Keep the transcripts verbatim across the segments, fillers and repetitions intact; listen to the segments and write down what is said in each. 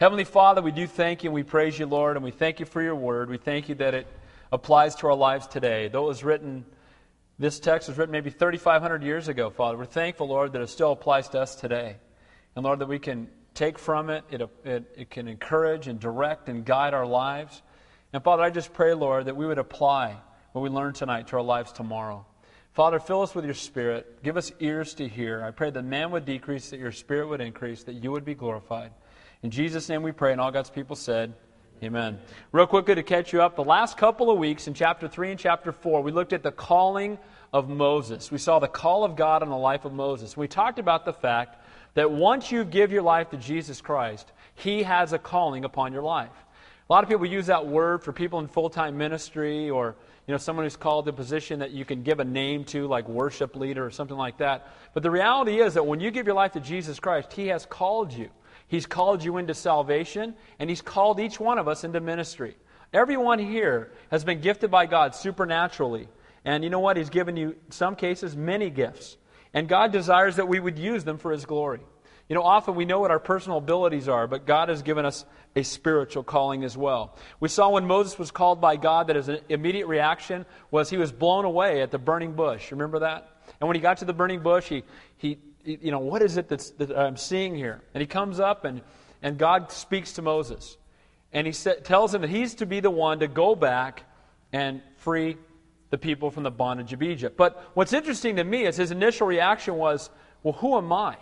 Heavenly Father, we do thank you and we praise you, Lord, and we thank you for your word. We thank you that it applies to our lives today. Though it was written, this text was written maybe thirty-five hundred years ago, Father, we're thankful, Lord, that it still applies to us today. And Lord, that we can take from it, it, it, it can encourage and direct and guide our lives. And Father, I just pray, Lord, that we would apply what we learned tonight to our lives tomorrow. Father, fill us with your Spirit. Give us ears to hear. I pray that man would decrease, that your Spirit would increase, that you would be glorified. In Jesus' name we pray, and all God's people said, amen. Real quick, good to catch you up. The last couple of weeks in chapter three and chapter four, we looked at the calling of Moses. We saw the call of God on the life of Moses. We talked about the fact that once you give your life to Jesus Christ, He has a calling upon your life. A lot of people use that word for people in full-time ministry, or you know, someone who's called to a position that you can give a name to, like worship leader or something like that. But the reality is that when you give your life to Jesus Christ, He has called you. He's called you into salvation, and He's called each one of us into ministry. Everyone here has been gifted by God supernaturally. And you know what? He's given you, in some cases, many gifts. And God desires that we would use them for His glory. You know, often we know what our personal abilities are, but God has given us a spiritual calling as well. We saw when Moses was called by God that his immediate reaction was he was blown away at the burning bush. Remember that? And when he got to the burning bush, he, he you know, what is it that's, that I'm seeing here? And he comes up and, and God speaks to Moses. And he sa- tells him that he's to be the one to go back and free the people from the bondage of Egypt. But what's interesting to me is his initial reaction was, well, who am I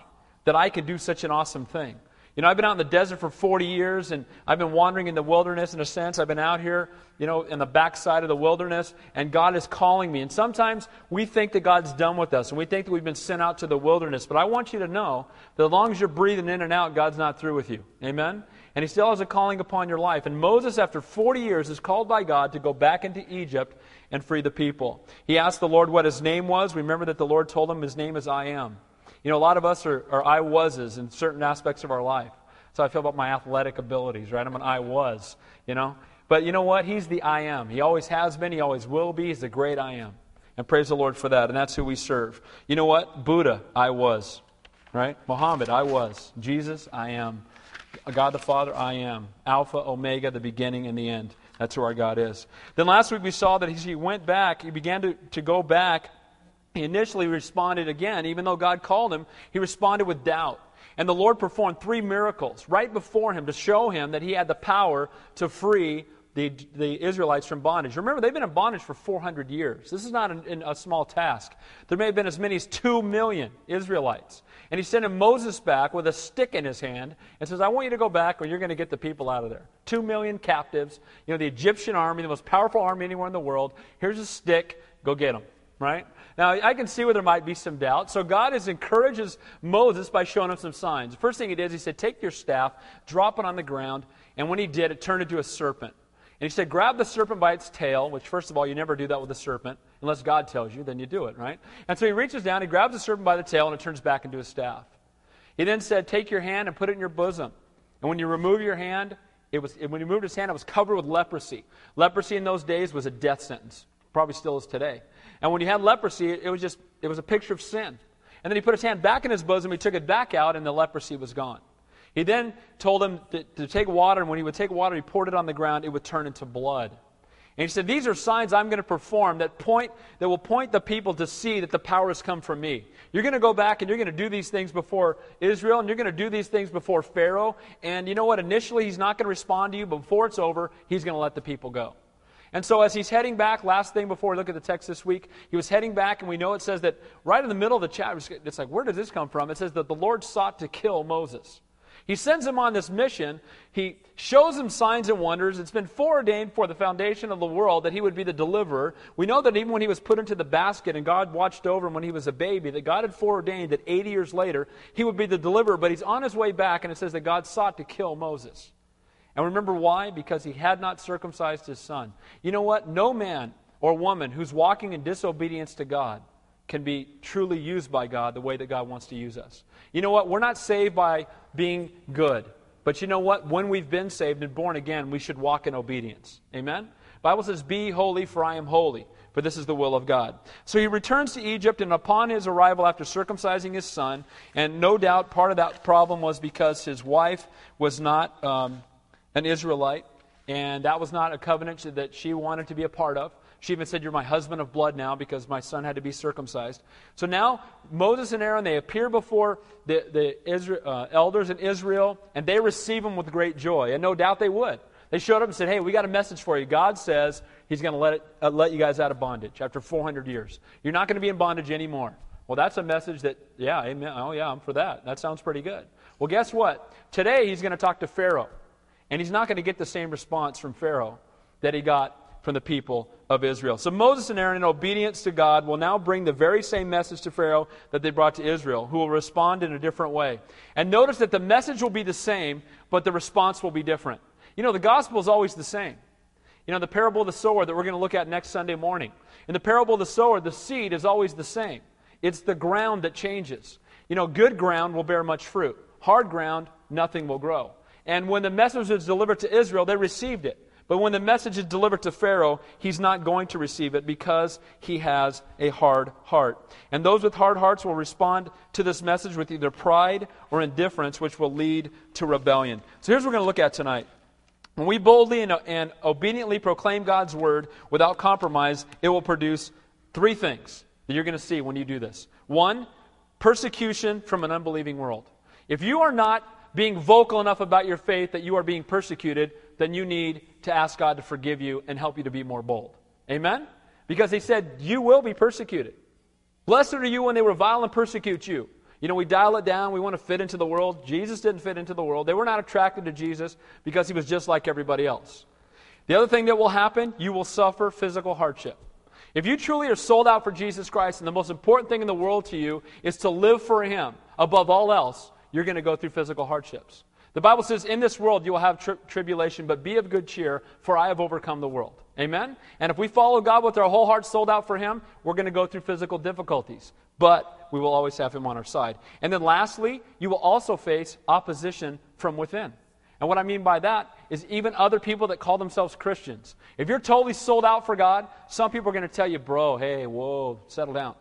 that I can do such an awesome thing? You know, I've been out in the desert for forty years, and I've been wandering in the wilderness in a sense. I've been out here, you know, in the backside of the wilderness, and God is calling me. And sometimes we think that God's done with us, and we think that we've been sent out to the wilderness. But I want you to know that as long as you're breathing in and out, God's not through with you. Amen? And He still has a calling upon your life. And Moses, after forty years, is called by God to go back into Egypt and free the people. He asked the Lord what His name was. Remember that the Lord told him His name is I Am. You know, a lot of us are, are I wases in certain aspects of our life. That's how I feel about my athletic abilities, right? I'm an I was, you know. But you know what? He's the I Am. He always has been. He always will be. He's the great I Am. And praise the Lord for that. And that's who we serve. You know what? Buddha, I was, right? Muhammad, I was. Jesus, I am. God the Father, I am. Alpha, Omega, the beginning and the end. That's who our God is. Then last week we saw that as he went back, he began to, to go back. He initially responded again, even though God called him, he responded with doubt. And the Lord performed three miracles right before him to show him that he had the power to free the, the Israelites from bondage. Remember, they've been in bondage for four hundred years. This is not an, a small task. There may have been as many as two million Israelites. And he's sending Moses back with a stick in his hand and says, I want you to go back or you're going to get the people out of there. Two million captives. You know, the Egyptian army, the most powerful army anywhere in the world. Here's a stick. Go get them, right? Now, I can see where there might be some doubt. So God is encourages Moses by showing him some signs. The first thing he did is he said, take your staff, drop it on the ground. And when he did, it turned into a serpent. And he said, grab the serpent by its tail, which, first of all, you never do that with a serpent. Unless God tells you, then you do it, right? And so he reaches down, he grabs the serpent by the tail, and it turns back into a staff. He then said, take your hand and put it in your bosom. And when you remove your hand, it was when he moved his hand, it was covered with leprosy. Leprosy in those days was a death sentence. Probably still is today. And when you had leprosy, it was just, it was a picture of sin. And then he put his hand back in his bosom, he took it back out, and the leprosy was gone. He then told him to, to take water, and when he would take water, he poured it on the ground, it would turn into blood. And he said, these are signs I'm going to perform that point that will point the people to see that the power has come from me. You're going to go back and you're going to do these things before Israel, and you're going to do these things before Pharaoh. And you know what? Initially, he's not going to respond to you, but before it's over, he's going to let the people go. And so as he's heading back, last thing before we look at the text this week, he was heading back, and we know it says that right in the middle of the chapter, it's like, where does this come from? It says that the Lord sought to kill Moses. He sends him on this mission. He shows him signs and wonders. It's been foreordained for the foundation of the world that he would be the deliverer. We know that even when he was put into the basket and God watched over him when he was a baby, that God had foreordained that eighty years later he would be the deliverer. But he's on his way back, and it says that God sought to kill Moses. And remember why? Because he had not circumcised his son. You know what? No man or woman who's walking in disobedience to God can be truly used by God the way that God wants to use us. You know what? We're not saved by being good. But you know what? When we've been saved and born again, we should walk in obedience. Amen? The Bible says, be holy for I am holy. for this is the will of God. So he returns to Egypt, and upon his arrival after circumcising his son, and no doubt part of that problem was because his wife was not um, an Israelite, and that was not a covenant that she wanted to be a part of. She even said, "You're my husband of blood now because my son had to be circumcised." So now Moses and Aaron, they appear before the, the Israel, uh, elders in Israel, and they receive them with great joy, and no doubt they would. They showed up and said, "Hey, we got a message for you. God says he's going to let it, uh, let you guys out of bondage after four hundred years. You're not going to be in bondage anymore." Well, that's a message that, yeah, amen. Oh, yeah, I'm for that. That sounds pretty good. Well, guess what? Today he's going to talk to Pharaoh, and he's not going to get the same response from Pharaoh that he got from the people of Israel. So Moses and Aaron, in obedience to God, will now bring the very same message to Pharaoh that they brought to Israel, who will respond in a different way. And notice that the message will be the same, but the response will be different. You know, the gospel is always the same. You know, the parable of the sower that we're going to look at next Sunday morning. In the parable of the sower, the seed is always the same. It's the ground that changes. You know, good ground will bear much fruit. Hard ground, nothing will grow. And when the message was delivered to Israel, they received it. But when the message is delivered to Pharaoh, he's not going to receive it because he has a hard heart. And those with hard hearts will respond to this message with either pride or indifference, which will lead to rebellion. So here's what we're going to look at tonight. When we boldly and, and obediently proclaim God's word without compromise, it will produce three things that you're going to see when you do this. One, persecution from an unbelieving world. If you are not being vocal enough about your faith that you are being persecuted, then you need to ask God to forgive you and help you to be more bold. Amen? Because he said, you will be persecuted. Blessed are you when they revile and persecute you. You know, we dial it down. We want to fit into the world. Jesus didn't fit into the world. They were not attracted to Jesus because he was just like everybody else. The other thing that will happen, you will suffer physical hardship. If you truly are sold out for Jesus Christ, and the most important thing in the world to you is to live for him above all else, you're going to go through physical hardships. The Bible says, in this world you will have tri- tribulation, but be of good cheer, for I have overcome the world. Amen? And if we follow God with our whole heart sold out for him, we're going to go through physical difficulties, but we will always have him on our side. And then lastly, you will also face opposition from within. And what I mean by that is even other people that call themselves Christians. If you're totally sold out for God, some people are going to tell you, bro, hey, whoa, settle down.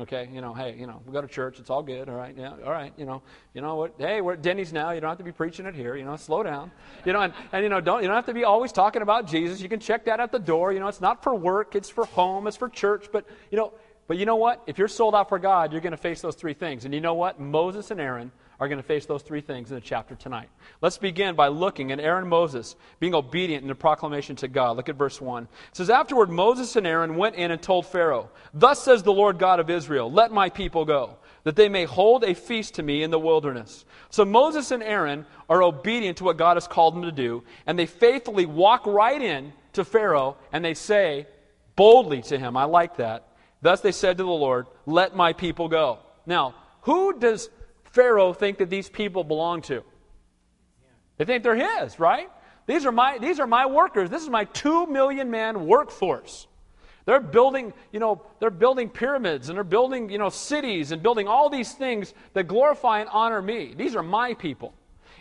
Okay, you know, hey, you know, we go to church, it's all good, all right, yeah, all right, you know, you know what, hey, we're at Denny's now, you don't have to be preaching it here, you know, slow down, you know, and, and you know, don't, you don't have to be always talking about Jesus, you can check that at the door, you know, it's not for work, it's for home, it's for church, but, you know, but you know what, if you're sold out for God, you're going to face those three things, and you know what, Moses and Aaron are going to face those three things in the chapter tonight. Let's begin by looking at Aaron and Moses being obedient in the proclamation to God. Look at verse one. It says, afterward, Moses and Aaron went in and told Pharaoh, thus says the Lord God of Israel, let my people go, that they may hold a feast to me in the wilderness. So Moses and Aaron are obedient to what God has called them to do, and they faithfully walk right in to Pharaoh, and they say boldly to him, I like that. Thus they said to the Lord, let my people go. Now, who does Pharaoh think that these people belong to? They think they're his, right? These are my these are my workers. This is my two million man workforce. They're building, you know, they're building pyramids, and they're building, you know, cities, and building all these things that glorify and honor me. These are my people.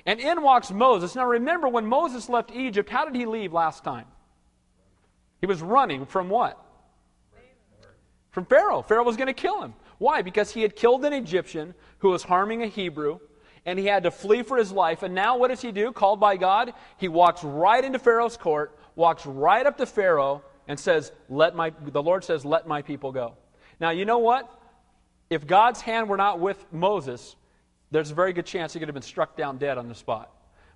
And in walks Moses. Now remember, when Moses left Egypt, how did he leave last time? He was running from what? From Pharaoh. Pharaoh was going to kill him. Why? Because he had killed an Egyptian who was harming a Hebrew, and he had to flee for his life. And now what does he do? Called by God, he walks right into Pharaoh's court, walks right up to Pharaoh, and says, "Let my." The Lord says, "Let my people go." Now you know what? If God's hand were not with Moses, there's a very good chance he could have been struck down dead on the spot.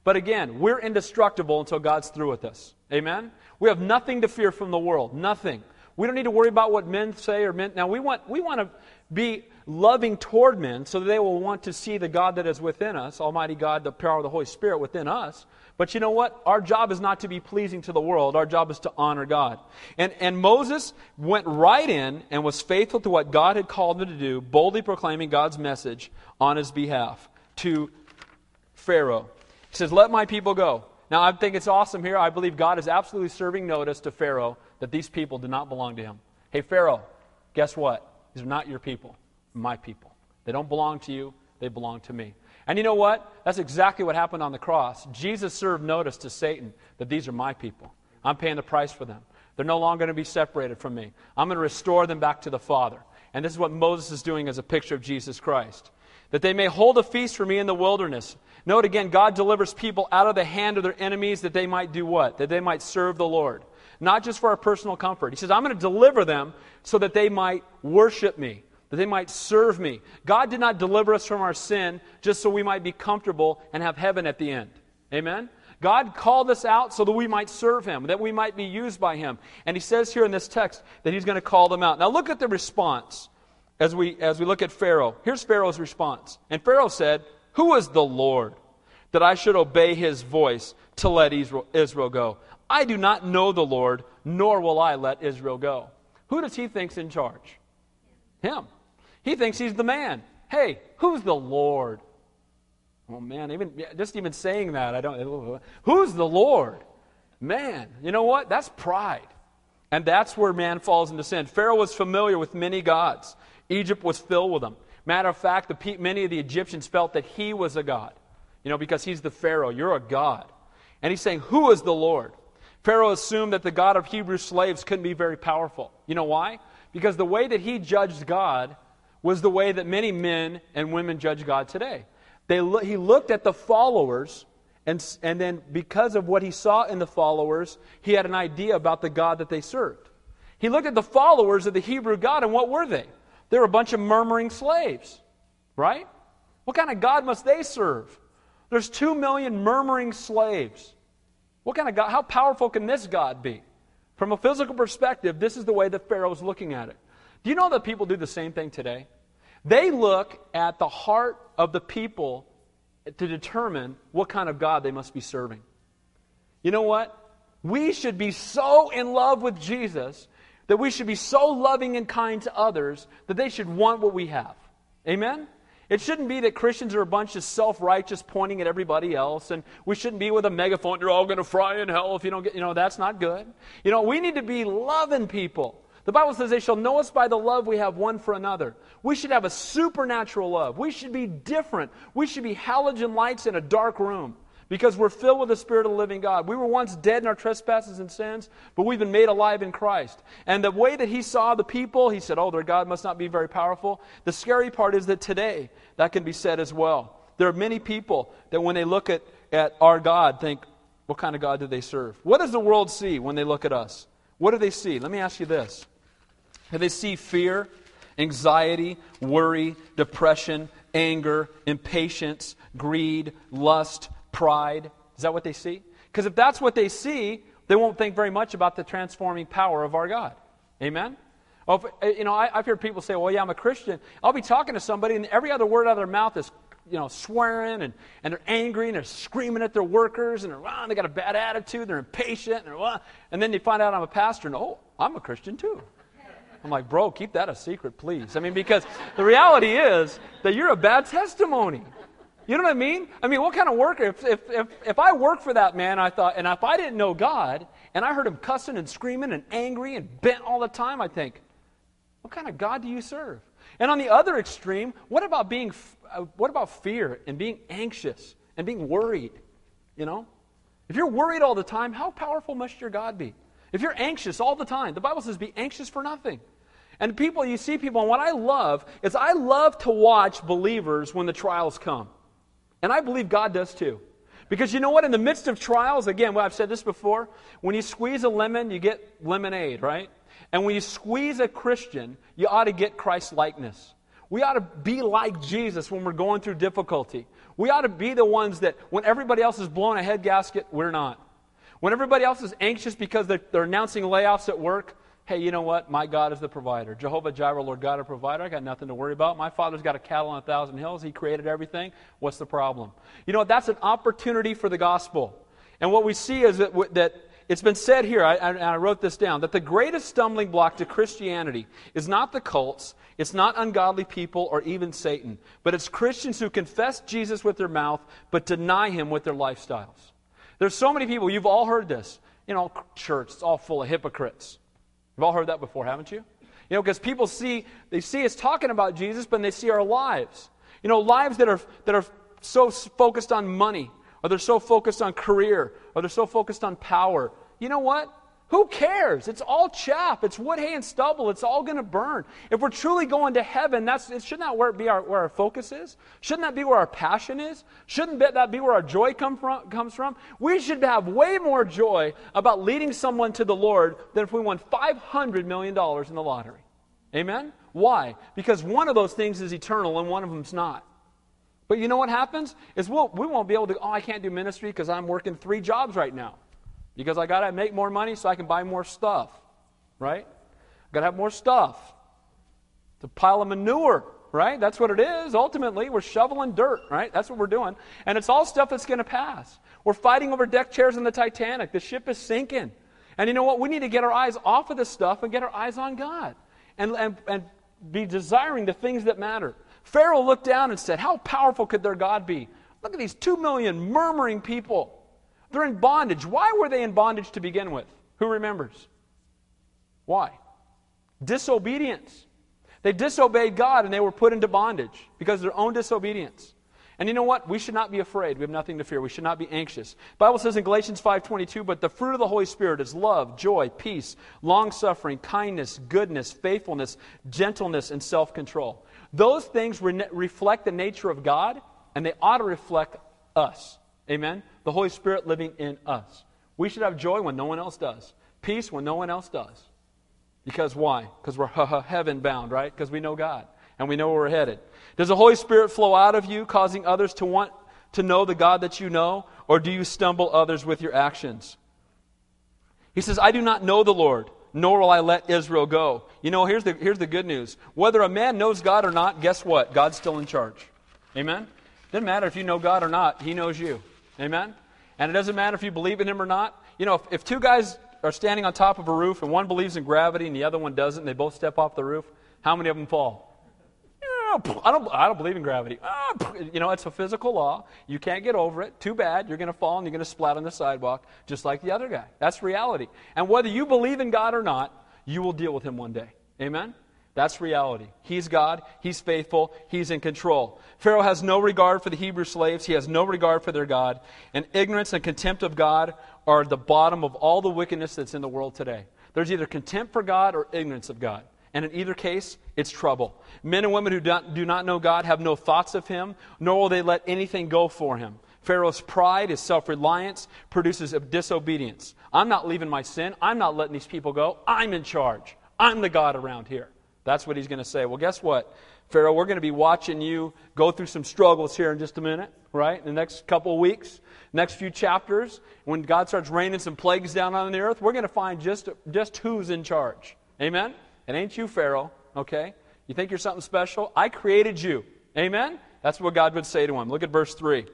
But again, we're indestructible until God's through with us. Amen? We have nothing to fear from the world. Nothing. We don't need to worry about what men say or men. Now we want we want to be loving toward men so that they will want to see the God that is within us, Almighty God, the power of the Holy Spirit within us. But you know what? Our job is not to be pleasing to the world. Our job is to honor God. And, and Moses went right in and was faithful to what God had called him to do, boldly proclaiming God's message on his behalf to Pharaoh. He says, let my people go. Now I think it's awesome here. I believe God is absolutely serving notice to Pharaoh that these people do not belong to him. Hey, Pharaoh, guess what? These are not your people, my people. They don't belong to you, they belong to me. And you know what? That's exactly what happened on the cross. Jesus served notice to Satan that these are my people. I'm paying the price for them. They're no longer going to be separated from me. I'm going to restore them back to the Father. And this is what Moses is doing as a picture of Jesus Christ. That they may hold a feast for me in the wilderness. Note again, God delivers people out of the hand of their enemies that they might do what? That they might serve the Lord. Not just for our personal comfort. He says, I'm going to deliver them so that they might worship me, that they might serve me. God did not deliver us from our sin just so we might be comfortable and have heaven at the end. Amen? God called us out so that we might serve Him, that we might be used by Him. And He says here in this text that He's going to call them out. Now look at the response as we, as we look at Pharaoh. Here's Pharaoh's response. And Pharaoh said, who is the Lord that I should obey His voice to let Israel go? I do not know the Lord, nor will I let Israel go. Who does he think's in charge? Him. He thinks he's the man. Hey, who's the Lord? Oh man, even just even saying that, I don't. Who's the Lord? Man, you know what? That's pride. And that's where man falls into sin. Pharaoh was familiar with many gods. Egypt was filled with them. Matter of fact, the, many of the Egyptians felt that he was a god. You know, because he's the Pharaoh. You're a god. And he's saying, who is the Lord? Pharaoh assumed that the God of Hebrew slaves couldn't be very powerful. You know why? Because the way that he judged God was the way that many men and women judge God today. They lo- he looked at the followers, and, and then because of what he saw in the followers, he had an idea about the God that they served. He looked at the followers of the Hebrew God, and what were they? They were a bunch of murmuring slaves, right? What kind of God must they serve? There's two million murmuring slaves. What kind of God? How powerful can this God be? From a physical perspective, this is the way that Pharaoh's looking at it. Do you know that people do the same thing today? They look at the heart of the people to determine what kind of God they must be serving. You know what? We should be so in love with Jesus that we should be so loving and kind to others that they should want what we have. Amen? It shouldn't be that Christians are a bunch of self-righteous pointing at everybody else, and we shouldn't be with a megaphone, you're all going to fry in hell if you don't get, you know, that's not good. You know, we need to be loving people. The Bible says they shall know us by the love we have one for another. We should have a supernatural love. We should be different. We should be halogen lights in a dark room because we're filled with the Spirit of the living God. We were once dead in our trespasses and sins, but we've been made alive in Christ. And the way that he saw the people, he said, oh, their God must not be very powerful. The scary part is that today that can be said as well. There are many people that when they look at, at our God, think, what kind of God do they serve? What does the world see when they look at us? What do they see? Let me ask you this. Do they see fear, anxiety, worry, depression, anger, impatience, greed, lust, pride? Is that what they see? Because if that's what they see, they won't think very much about the transforming power of our God. Amen? Oh, if, you know, I, I've heard people say, well, yeah, I'm a Christian. I'll be talking to somebody, and every other word out of their mouth is, you know, swearing, and, and they're angry, and they're screaming at their workers, and they're, oh, they got a bad attitude, they're impatient, and, oh. And then they find out I'm a pastor, and oh, I'm a Christian too. I'm like, bro, keep that a secret, please. I mean, because the reality is that you're a bad testimony. You know what I mean? I mean, what kind of worker? If if if, if I worked for that man, I thought, and if I didn't know God, and I heard him cussing and screaming and angry and bent all the time, I think, what kind of God do you serve? And on the other extreme, what about being, what about fear and being anxious and being worried? You know, if you're worried all the time, how powerful must your God be? If you're anxious all the time, the Bible says be anxious for nothing. And people, you see people, and what I love is I love to watch believers when the trials come. And I believe God does too. Because you know what? In the midst of trials, again, well, I've said this before, when you squeeze a lemon, you get lemonade, right? And when you squeeze a Christian, you ought to get Christ-likeness. We ought to be like Jesus when we're going through difficulty. We ought to be the ones that when everybody else is blowing a head gasket, we're not. When everybody else is anxious because they're, they're announcing layoffs at work, hey, you know what? My God is the provider. Jehovah Jireh, Lord God, a provider. I got nothing to worry about. My Father's got a cattle on a thousand hills. He created everything. What's the problem? You know, that's an opportunity for the gospel. And what we see is that, that it's been said here, I, and I wrote this down, that the greatest stumbling block to Christianity is not the cults, it's not ungodly people or even Satan, but it's Christians who confess Jesus with their mouth but deny Him with their lifestyles. There's so many people, you've all heard this, you know, church, it's all full of hypocrites. You've all heard that before, haven't you? You know, because people see, they see us talking about Jesus, but they see our lives. You know, lives that are that are so focused on money, or they're so focused on career, or they're so focused on power. You know what? Who cares? It's all chaff. It's wood, hay, and stubble. It's all going to burn. If we're truly going to heaven, that's it. Shouldn't that where it be our, where our focus is? Shouldn't that be where our passion is? Shouldn't that be where our joy come from, comes from? We should have way more joy about leading someone to the Lord than if we won five hundred million dollars in the lottery. Amen? Why? Because one of those things is eternal and one of them's not. But you know what happens? Is we'll, we won't be able to, oh, I can't do ministry because I'm working three jobs right now. Because I got to make more money so I can buy more stuff, right? I've got to have more stuff. It's a pile of manure, right? That's what it is. Ultimately, we're shoveling dirt, right? That's what we're doing. And it's all stuff that's going to pass. We're fighting over deck chairs in the Titanic. The ship is sinking. And you know what? We need to get our eyes off of this stuff and get our eyes on God and, and, and be desiring the things that matter. Pharaoh looked down and said, how powerful could their God be? Look at these two million murmuring people. They're in bondage. Why were they in bondage to begin with? Who remembers? Why? Disobedience. They disobeyed God and they were put into bondage because of their own disobedience. And you know what? We should not be afraid. We have nothing to fear. We should not be anxious. The Bible says in Galatians five twenty-two, but the fruit of the Holy Spirit is love, joy, peace, long-suffering, kindness, goodness, faithfulness, gentleness, and self-control. Those things re- reflect the nature of God, and they ought to reflect us. Amen? The Holy Spirit living in us. We should have joy when no one else does. Peace when no one else does. Because why? Because we're heaven bound, right? Because we know God and we know where we're headed. Does the Holy Spirit flow out of you, causing others to want to know the God that you know? Or do you stumble others with your actions? He says, I do not know the Lord, nor will I let Israel go. You know, here's the, here's the good news. Whether a man knows God or not, guess what? God's still in charge. Amen? Doesn't matter if you know God or not. He knows you. Amen? And it doesn't matter if you believe in Him or not. You know, if, if two guys are standing on top of a roof and one believes in gravity and the other one doesn't, and they both step off the roof, how many of them fall? I don't, I don't believe in gravity. You know, it's a physical law. You can't get over it. Too bad. You're going to fall and you're going to splat on the sidewalk just like the other guy. That's reality. And whether you believe in God or not, you will deal with Him one day. Amen? That's reality. He's God. He's faithful. He's in control. Pharaoh has no regard for the Hebrew slaves. He has no regard for their God. And ignorance and contempt of God are at the bottom of all the wickedness that's in the world today. There's either contempt for God or ignorance of God. And in either case, it's trouble. Men and women who do not know God have no thoughts of Him, nor will they let anything go for Him. Pharaoh's pride, his self-reliance, produces disobedience. I'm not leaving my sin. I'm not letting these people go. I'm in charge. I'm the God around here. That's what he's going to say. Well, guess what, Pharaoh? We're going to be watching you go through some struggles here in just a minute, right? In the next couple of weeks, next few chapters, when God starts raining some plagues down on the earth, we're going to find just, just who's in charge. Amen? It ain't you, Pharaoh, okay? You think you're something special? I created you. Amen? That's what God would say to him. Look at verse three.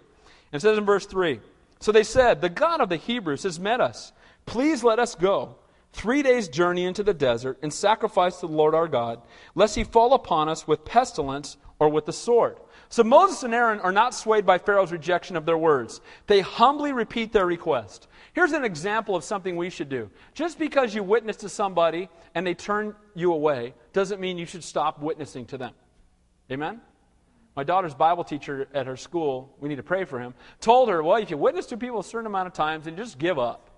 It says in verse three, so they said, the God of the Hebrews has met us. Please let us go three days' journey into the desert and sacrifice to the Lord our God, lest He fall upon us with pestilence or with the sword. So Moses and Aaron are not swayed by Pharaoh's rejection of their words. They humbly repeat their request. Here's an example of something we should do. Just because you witness to somebody and they turn you away doesn't mean you should stop witnessing to them. Amen? My daughter's Bible teacher at her school, we need to pray for him, told her, well, if you witness to people a certain amount of times, then just give up.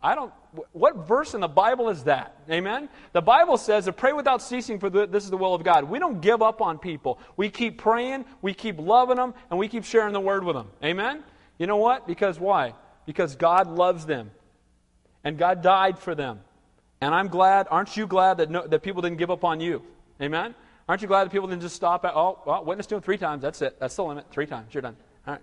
I don't, what verse in the Bible is that? Amen? The Bible says to pray without ceasing, for the, this is the will of God. We don't give up on people. We keep praying, we keep loving them, and we keep sharing the word with them. Amen? You know what? Because why? Because God loves them. And God died for them. And I'm glad, aren't you glad that, no, that people didn't give up on you? Amen? Aren't you glad that people didn't just stop at, oh, well, witness to them three times, that's it. That's the limit, three times, you're done. All right.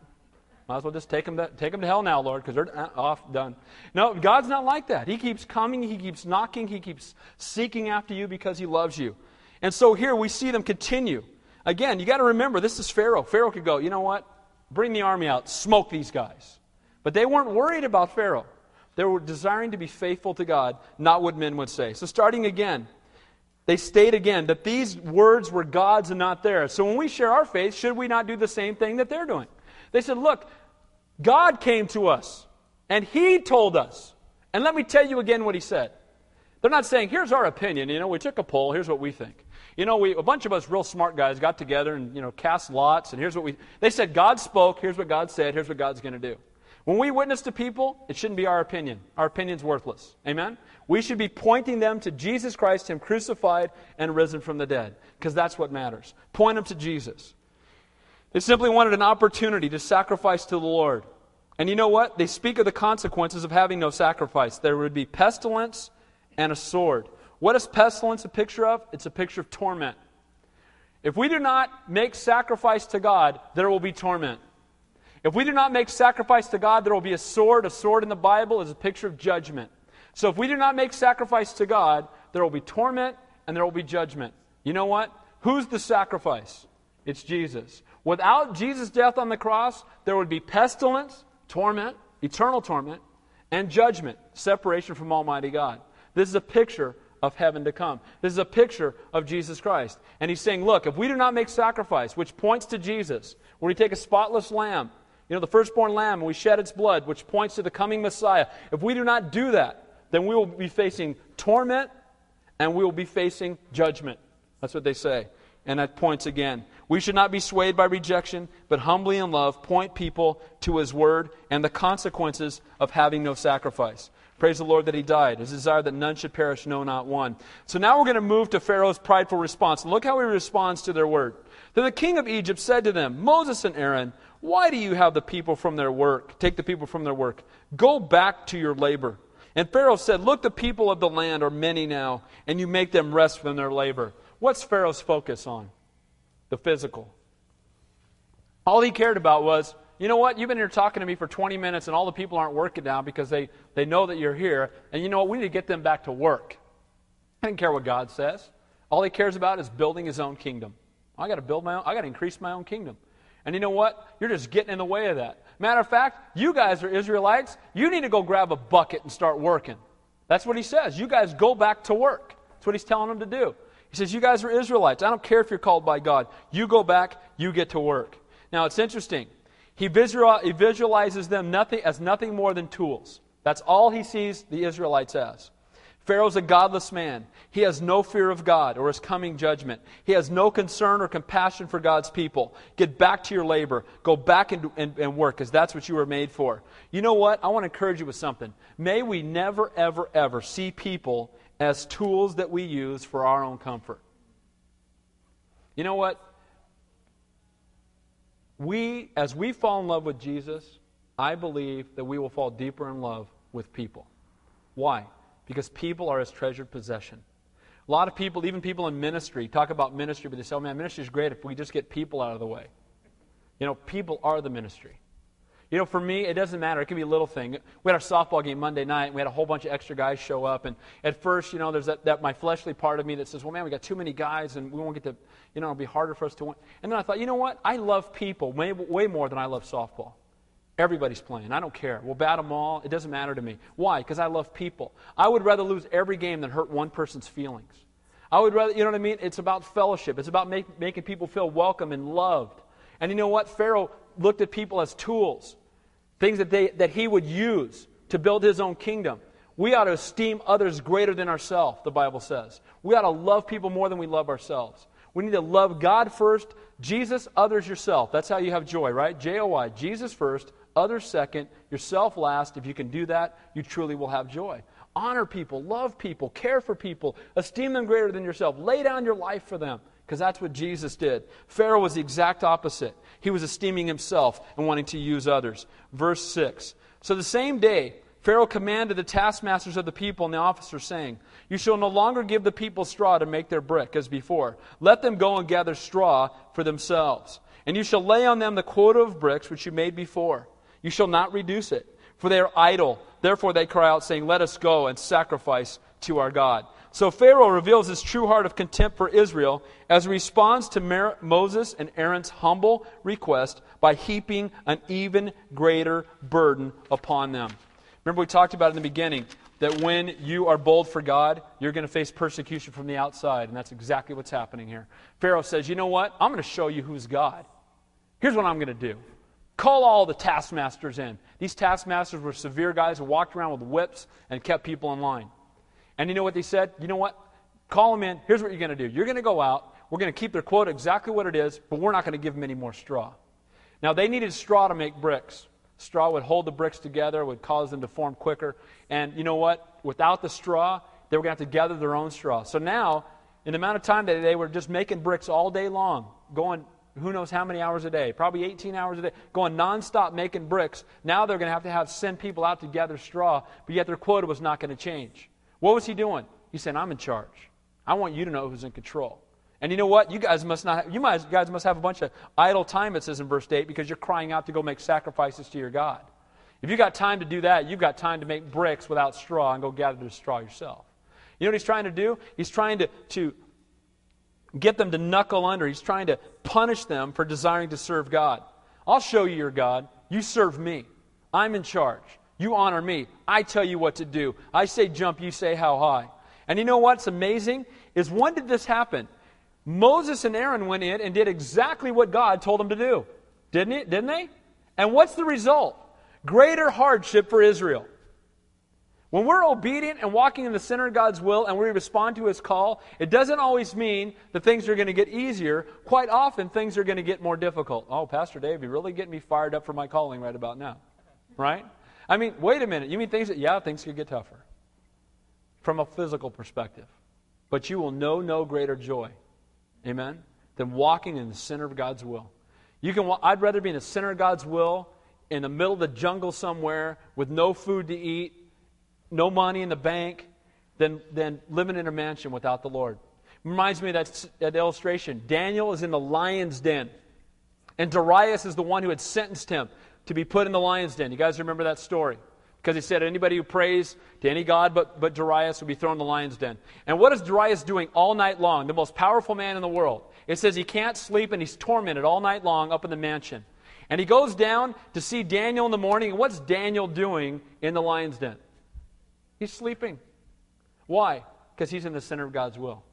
Might as well just take them to, take them to hell now, Lord, because they're off, done. No, God's not like that. He keeps coming. He keeps knocking. He keeps seeking after you because He loves you. And so here we see them continue. Again, you got to remember, this is Pharaoh. Pharaoh could go, you know what? Bring the army out. Smoke these guys. But they weren't worried about Pharaoh. They were desiring to be faithful to God, not what men would say. So starting again, they state again that these words were God's and not theirs. So when we share our faith, should we not do the same thing that they're doing? They said, look, God came to us, and He told us. And let me tell you again what He said. They're not saying, here's our opinion. You know, we took a poll. Here's what we think. You know, we a bunch of us real smart guys got together and, you know, cast lots, and here's what we... They said, God spoke. Here's what God said. Here's what God's going to do. When we witness to people, it shouldn't be our opinion. Our opinion's worthless. Amen? We should be pointing them to Jesus Christ, Him crucified and risen from the dead, because that's what matters. Point them to Jesus. They simply wanted an opportunity to sacrifice to the Lord. And you know what? They speak of the consequences of having no sacrifice. There would be pestilence and a sword. What is pestilence a picture of? It's a picture of torment. If we do not make sacrifice to God, there will be torment. If we do not make sacrifice to God, there will be a sword. A sword in the Bible is a picture of judgment. So if we do not make sacrifice to God, there will be torment and there will be judgment. You know what? Who's the sacrifice? It's Jesus. Without Jesus' death on the cross, there would be pestilence, torment, eternal torment, and judgment, separation from Almighty God. This is a picture of heaven to come. This is a picture of Jesus Christ. And He's saying, look, if we do not make sacrifice, which points to Jesus, where we take a spotless lamb, you know, the firstborn lamb, and we shed its blood, which points to the coming Messiah. If we do not do that, then we will be facing torment and we will be facing judgment. That's what they say. And that points again. We should not be swayed by rejection, but humbly in love point people to His Word and the consequences of having no sacrifice. Praise the Lord that He died. His desire that none should perish, no, not one. So now we're going to move to Pharaoh's prideful response. Look how he responds to their word. Then the king of Egypt said to them, Moses and Aaron, why do you have the people from their work? Take the people from their work. Go back to your labor. And Pharaoh said, look, the people of the land are many now, and you make them rest from their labor. What's Pharaoh's focus on? The physical. All he cared about was, you know what, you've been here talking to me for twenty minutes and all the people aren't working now because they, they know that you're here. And you know what, we need to get them back to work. I didn't care what God says. All he cares about is building his own kingdom. I got to build my own, I got to increase my own kingdom. And you know what, you're just getting in the way of that. Matter of fact, you guys are Israelites. You need to go grab a bucket and start working. That's what he says. You guys go back to work. That's what he's telling them to do. He says, you guys are Israelites. I don't care if you're called by God. You go back, you get to work. Now, it's interesting. He visualizes them nothing as nothing more than tools. That's all he sees the Israelites as. Pharaoh's a godless man. He has no fear of God or His coming judgment. He has no concern or compassion for God's people. Get back to your labor. Go back and, and, and work, because that's what you were made for. You know what? I want to encourage you with something. May we never, ever, ever see people as tools that we use for our own comfort. You know what? We, as we fall in love with Jesus, I believe that we will fall deeper in love with people. Why? Because people are His treasured possession. A lot of people, even people in ministry, talk about ministry, but they say, oh man, ministry is great if we just get people out of the way. You know, people are the ministry. You know, for me, it doesn't matter. It can be a little thing. We had our softball game Monday night, and we had a whole bunch of extra guys show up. And at first, you know, there's that, that my fleshly part of me that says, well, man, we got too many guys, and we won't get to, you know, it'll be harder for us to win. And then I thought, you know what? I love people way, way more than I love softball. Everybody's playing. I don't care. We'll bat them all. It doesn't matter to me. Why? Because I love people. I would rather lose every game than hurt one person's feelings. I would rather, you know what I mean? It's about fellowship. It's about make, making people feel welcome and loved. And you know what? Pharaoh looked at people as tools, things that they that he would use to build his own kingdom. We ought to esteem others greater than ourselves, the Bible says. We ought to love people more than we love ourselves. We need to love God first, Jesus, others, yourself. That's how you have joy, right? J O Y, Jesus first, others second, yourself last. If you can do that, you truly will have joy. Honor people, love people, care for people, esteem them greater than yourself. Lay down your life for them, because that's what Jesus did. Pharaoh was the exact opposite. He was esteeming himself and wanting to use others. Verse six. So the same day, Pharaoh commanded the taskmasters of the people and the officers, saying, you shall no longer give the people straw to make their brick as before. Let them go and gather straw for themselves. And you shall lay on them the quota of bricks which you made before. You shall not reduce it, for they are idle. Therefore they cry out, saying, let us go and sacrifice to our God. So Pharaoh reveals his true heart of contempt for Israel as a response to Mer- Moses and Aaron's humble request by heaping an even greater burden upon them. Remember we talked about in the beginning that when you are bold for God, you're going to face persecution from the outside, and that's exactly what's happening here. Pharaoh says, you know what? I'm going to show you who's God. Here's what I'm going to do. Call all the taskmasters in. These taskmasters were severe guys who walked around with whips and kept people in line. And you know what they said? You know what? Call them in. Here's what you're going to do. You're going to go out. We're going to keep their quota exactly what it is, but we're not going to give them any more straw. Now, they needed straw to make bricks. Straw would hold the bricks together, would cause them to form quicker. And you know what? Without the straw, they were going to have to gather their own straw. So now, in the amount of time that they were just making bricks all day long, going who knows how many hours a day, probably eighteen hours a day, going nonstop making bricks, now they're going to have to have send people out to gather straw, but yet their quota was not going to change. What was he doing? He said, I'm in charge. I want you to know who's in control. And you know what? You guys must not. You guys must have a bunch of idle time, it says in verse eight, because you're crying out to go make sacrifices to your God. If you've got time to do that, you've got time to make bricks without straw and go gather the straw yourself. You know what he's trying to do? He's trying to, to get them to knuckle under. He's trying to punish them for desiring to serve God. I'll show you your God. You serve me. I'm in charge. You honor me. I tell you what to do. I say jump, you say how high. And you know what's amazing? Is when did this happen? Moses and Aaron went in and did exactly what God told them to do. Didn't it? Didn't they? And what's the result? Greater hardship for Israel. When we're obedient and walking in the center of God's will and we respond to His call, it doesn't always mean that things are going to get easier. Quite often, things are going to get more difficult. Oh, Pastor Dave, you're really getting me fired up for my calling right about now. Right? I mean, wait a minute. You mean things that, yeah, things could get tougher from a physical perspective. But you will know no greater joy, amen, than walking in the center of God's will. You can. I'd rather be in the center of God's will in the middle of the jungle somewhere with no food to eat, no money in the bank, than, than living in a mansion without the Lord. Reminds me of that, that illustration. Daniel is in the lion's den, and Darius is the one who had sentenced him to be put in the lion's den. You guys remember that story? Because he said anybody who prays to any god but, but Darius will be thrown in the lion's den. And what is Darius doing all night long? The most powerful man in the world. It says he can't sleep and he's tormented all night long up in the mansion. And he goes down to see Daniel in the morning. And what's Daniel doing in the lion's den? He's sleeping. Why? Because he's in the center of God's will.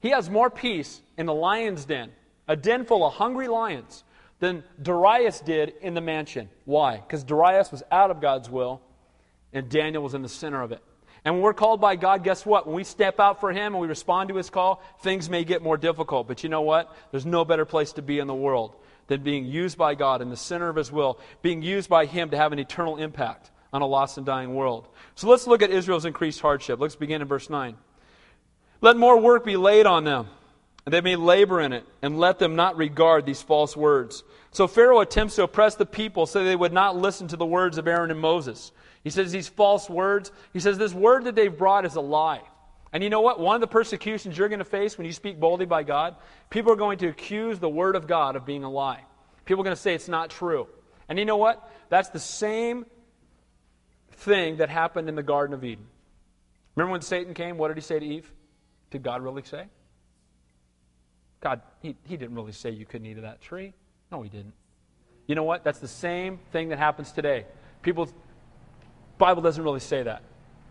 He has more peace in the lion's den, a den full of hungry lions, than Darius did in the mansion. Why? Because Darius was out of God's will, and Daniel was in the center of it. And when we're called by God, guess what? When we step out for Him and we respond to His call, things may get more difficult. But you know what? There's no better place to be in the world than being used by God in the center of His will, being used by Him to have an eternal impact on a lost and dying world. So let's look at Israel's increased hardship. Let's begin in verse nine. Let more work be laid on them, and they may labor in it, and let them not regard these false words. So Pharaoh attempts to oppress the people so they would not listen to the words of Aaron and Moses. He says these false words. He says this word that they've brought is a lie. And you know what? One of the persecutions you're going to face when you speak boldly by God, people are going to accuse the word of God of being a lie. People are going to say it's not true. And you know what? That's the same thing that happened in the Garden of Eden. Remember when Satan came? What did he say to Eve? Did God really say? God, he, he didn't really say you couldn't eat of that tree. No, He didn't. You know what? That's the same thing that happens today. People... Bible doesn't really say that.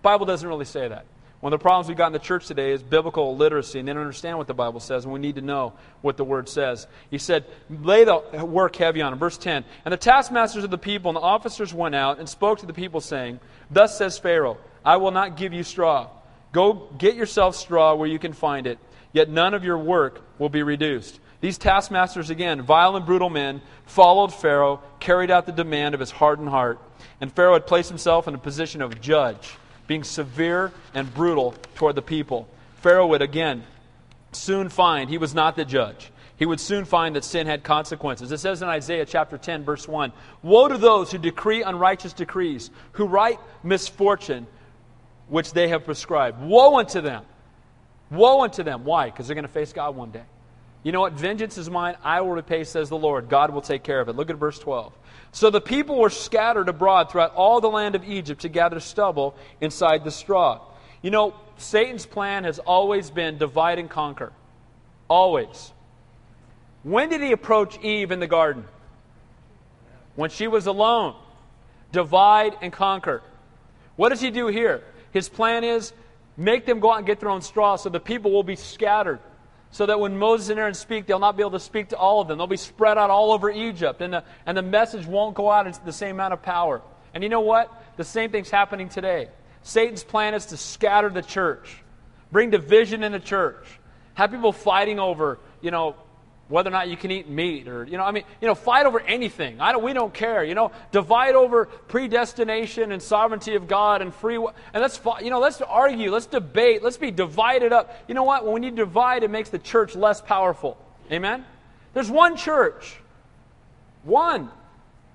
Bible doesn't really say that. One of the problems we've got in the church today is biblical illiteracy, and they don't understand what the Bible says, and we need to know what the Word says. He said, lay the work heavy on them. Verse ten, and the taskmasters of the people and the officers went out and spoke to the people, saying, thus says Pharaoh, I will not give you straw. Go get yourself straw where you can find it, yet none of your work will be reduced. These taskmasters, again, vile and brutal men, followed Pharaoh, carried out the demand of his hardened heart. And Pharaoh had placed himself in a position of judge, being severe and brutal toward the people. Pharaoh would, again, soon find he was not the judge. He would soon find that sin had consequences. It says in Isaiah chapter ten, verse one, woe to those who decree unrighteous decrees, who write misfortune which they have prescribed. Woe unto them. Woe unto them. Why? Because they're going to face God one day. You know what? Vengeance is mine, I will repay, says the Lord. God will take care of it. Look at verse twelve. So the people were scattered abroad throughout all the land of Egypt to gather stubble inside the straw. You know, Satan's plan has always been divide and conquer. Always. When did he approach Eve in the garden? When she was alone. Divide and conquer. What does he do here? His plan is make them go out and get their own straw so the people will be scattered. So that when Moses and Aaron speak, they'll not be able to speak to all of them. They'll be spread out all over Egypt, and the, and the message won't go out at the same amount of power. And you know what? The same thing's happening today. Satan's plan is to scatter the church, bring division in the church, have people fighting over, you know, whether or not you can eat meat, or, you know, I mean, you know, fight over anything. I don't, we don't care, you know, divide over predestination and sovereignty of God and free will. And let's, you know, let's argue, let's debate, let's be divided up. You know what? When you divide, it makes the church less powerful. Amen? There's one church. One.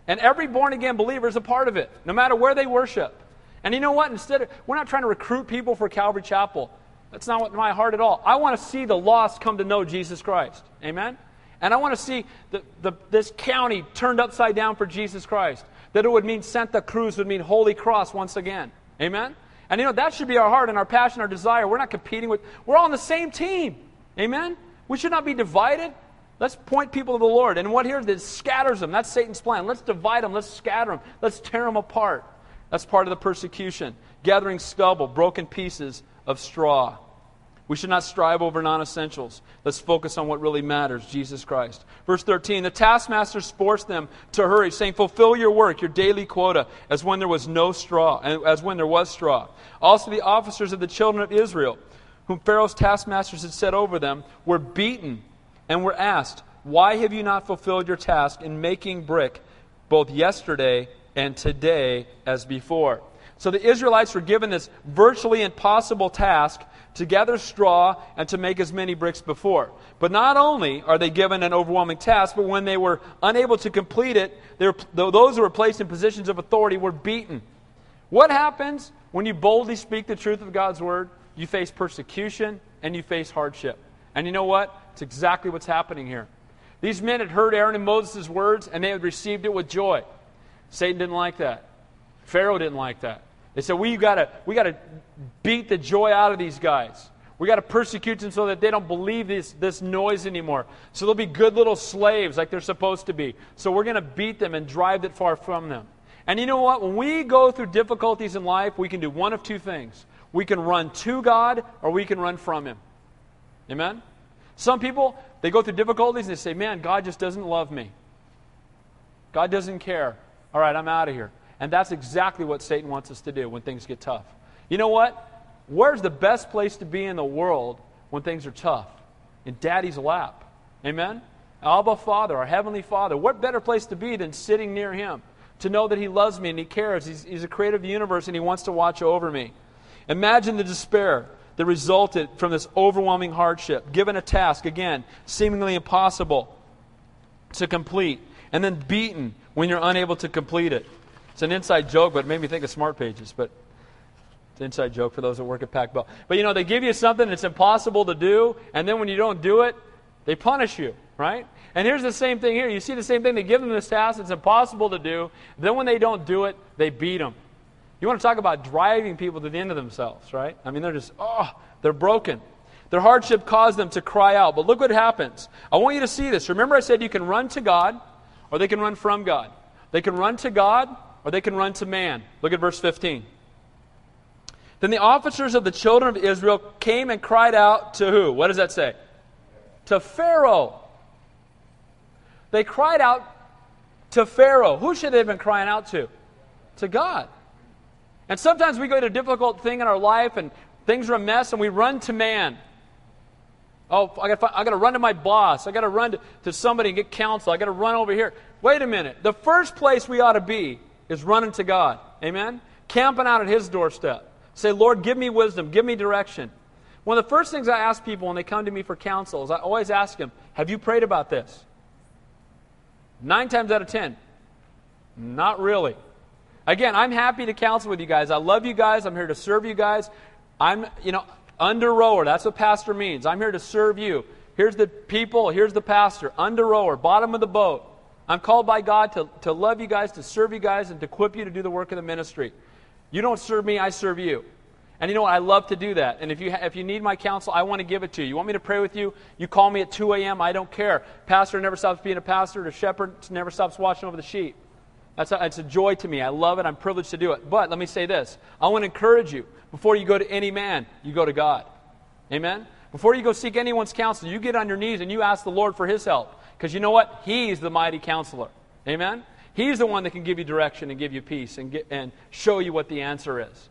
And every born-again believer is a part of it, no matter where they worship. And you know what? Instead of, we're not trying to recruit people for Calvary Chapel. That's not my heart at all. I want to see the lost come to know Jesus Christ. Amen? And I want to see the, the, this county turned upside down for Jesus Christ. That it would mean Santa Cruz would mean Holy Cross once again. Amen? And you know, that should be our heart and our passion, our desire. We're not competing with... We're all on the same team. Amen? We should not be divided. Let's point people to the Lord. And what here? That scatters them. That's Satan's plan. Let's divide them. Let's scatter them. Let's tear them apart. That's part of the persecution. Gathering stubble, broken pieces of straw. We should not strive over non-essentials. Let's focus on what really matters, Jesus Christ. Verse thirteen, the taskmaster forced them to hurry, saying, fulfill your work, your daily quota, as when there was no straw, as when there was straw. Also the officers of the children of Israel, whom Pharaoh's taskmasters had set over them, were beaten and were asked, why have you not fulfilled your task in making brick, both yesterday and today as before? So the Israelites were given this virtually impossible task to gather straw and to make as many bricks before. But not only are they given an overwhelming task, but when they were unable to complete it, they were, those who were placed in positions of authority were beaten. What happens when you boldly speak the truth of God's word? You face persecution and you face hardship. And you know what? It's exactly what's happening here. These men had heard Aaron and Moses' words and they had received it with joy. Satan didn't like that. Pharaoh didn't like that. They said, we've got to, we got to beat the joy out of these guys. We've got to persecute them so that they don't believe this, this noise anymore. So they'll be good little slaves like they're supposed to be. So we're going to beat them and drive it far from them. And you know what? When we go through difficulties in life, we can do one of two things. We can run to God or we can run from Him. Amen? Some people, they go through difficulties and they say, man, God just doesn't love me. God doesn't care. All right, I'm out of here. And that's exactly what Satan wants us to do when things get tough. You know what? Where's the best place to be in the world when things are tough? In Daddy's lap. Amen? Abba Father, our Heavenly Father. What better place to be than sitting near Him? To know that He loves me and He cares. He's, he's a creator of the universe and He wants to watch over me. Imagine the despair that resulted from this overwhelming hardship. Given a task, again, seemingly impossible to complete. And then beaten when you're unable to complete it. It's an inside joke, but it made me think of Smart Pages. But it's an inside joke for those that work at Pac Bell. But you know, they give you something that's impossible to do, and then when you don't do it, they punish you, right? And here's the same thing here. You see the same thing. They give them this task that's impossible to do. Then when they don't do it, they beat them. You want to talk about driving people to the end of themselves, right? I mean, they're just, oh, they're broken. Their hardship caused them to cry out. But look what happens. I want you to see this. Remember I said you can run to God, or they can run from God. They can run to God, or they can run to man. Look at verse fifteen. Then the officers of the children of Israel came and cried out to who? What does that say? To Pharaoh. They cried out to Pharaoh. Who should they have been crying out to? To God. And sometimes we go to a difficult thing in our life and things are a mess and we run to man. Oh, I got I got to run to my boss. I got to run to somebody and get counsel. I got to run over here. Wait a minute. The first place we ought to be is running to God. Amen? Camping out at His doorstep. Say, Lord, give me wisdom. Give me direction. One of the first things I ask people when they come to me for counsel is I always ask them, have you prayed about this? Nine times out of ten, not really. Again, I'm happy to counsel with you guys. I love you guys. I'm here to serve you guys. I'm, you know, under rower. That's what pastor means. I'm here to serve you. Here's the people. Here's the pastor. Under rower. Bottom of the boat. I'm called by God to, to love you guys, to serve you guys, and to equip you to do the work of the ministry. You don't serve me, I serve you. And you know what? I love to do that. And if you ha- if you need my counsel, I want to give it to you. You want me to pray with you? You call me at two a.m., I don't care. Pastor never stops being a pastor. The shepherd never stops watching over the sheep. That's a, it's a joy to me. I love it. I'm privileged to do it. But let me say this. I want to encourage you. Before you go to any man, you go to God. Amen? Before you go seek anyone's counsel, you get on your knees and you ask the Lord for His help. Because you know what? He's the mighty counselor. Amen? He's the one that can give you direction and give you peace and, get, and show you what the answer is.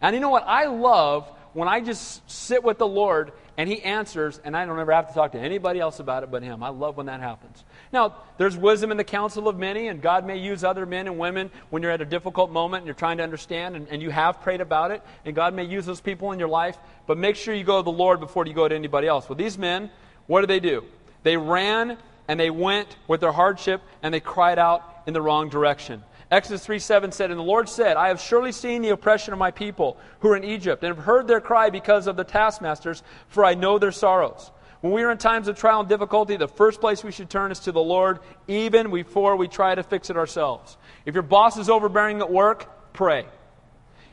And you know what? I love when I just sit with the Lord and He answers, and I don't ever have to talk to anybody else about it but Him. I love when that happens. Now, there's wisdom in the counsel of many, and God may use other men and women when you're at a difficult moment and you're trying to understand, and, and you have prayed about it, and God may use those people in your life, but make sure you go to the Lord before you go to anybody else. Well, these men, what did they do? They ran and they went with their hardship, and they cried out in the wrong direction. Exodus three seven said, "And the Lord said, I have surely seen the oppression of my people who are in Egypt, and have heard their cry because of the taskmasters, for I know their sorrows." When we are in times of trial and difficulty, the first place we should turn is to the Lord, even before we try to fix it ourselves. If your boss is overbearing at work, pray.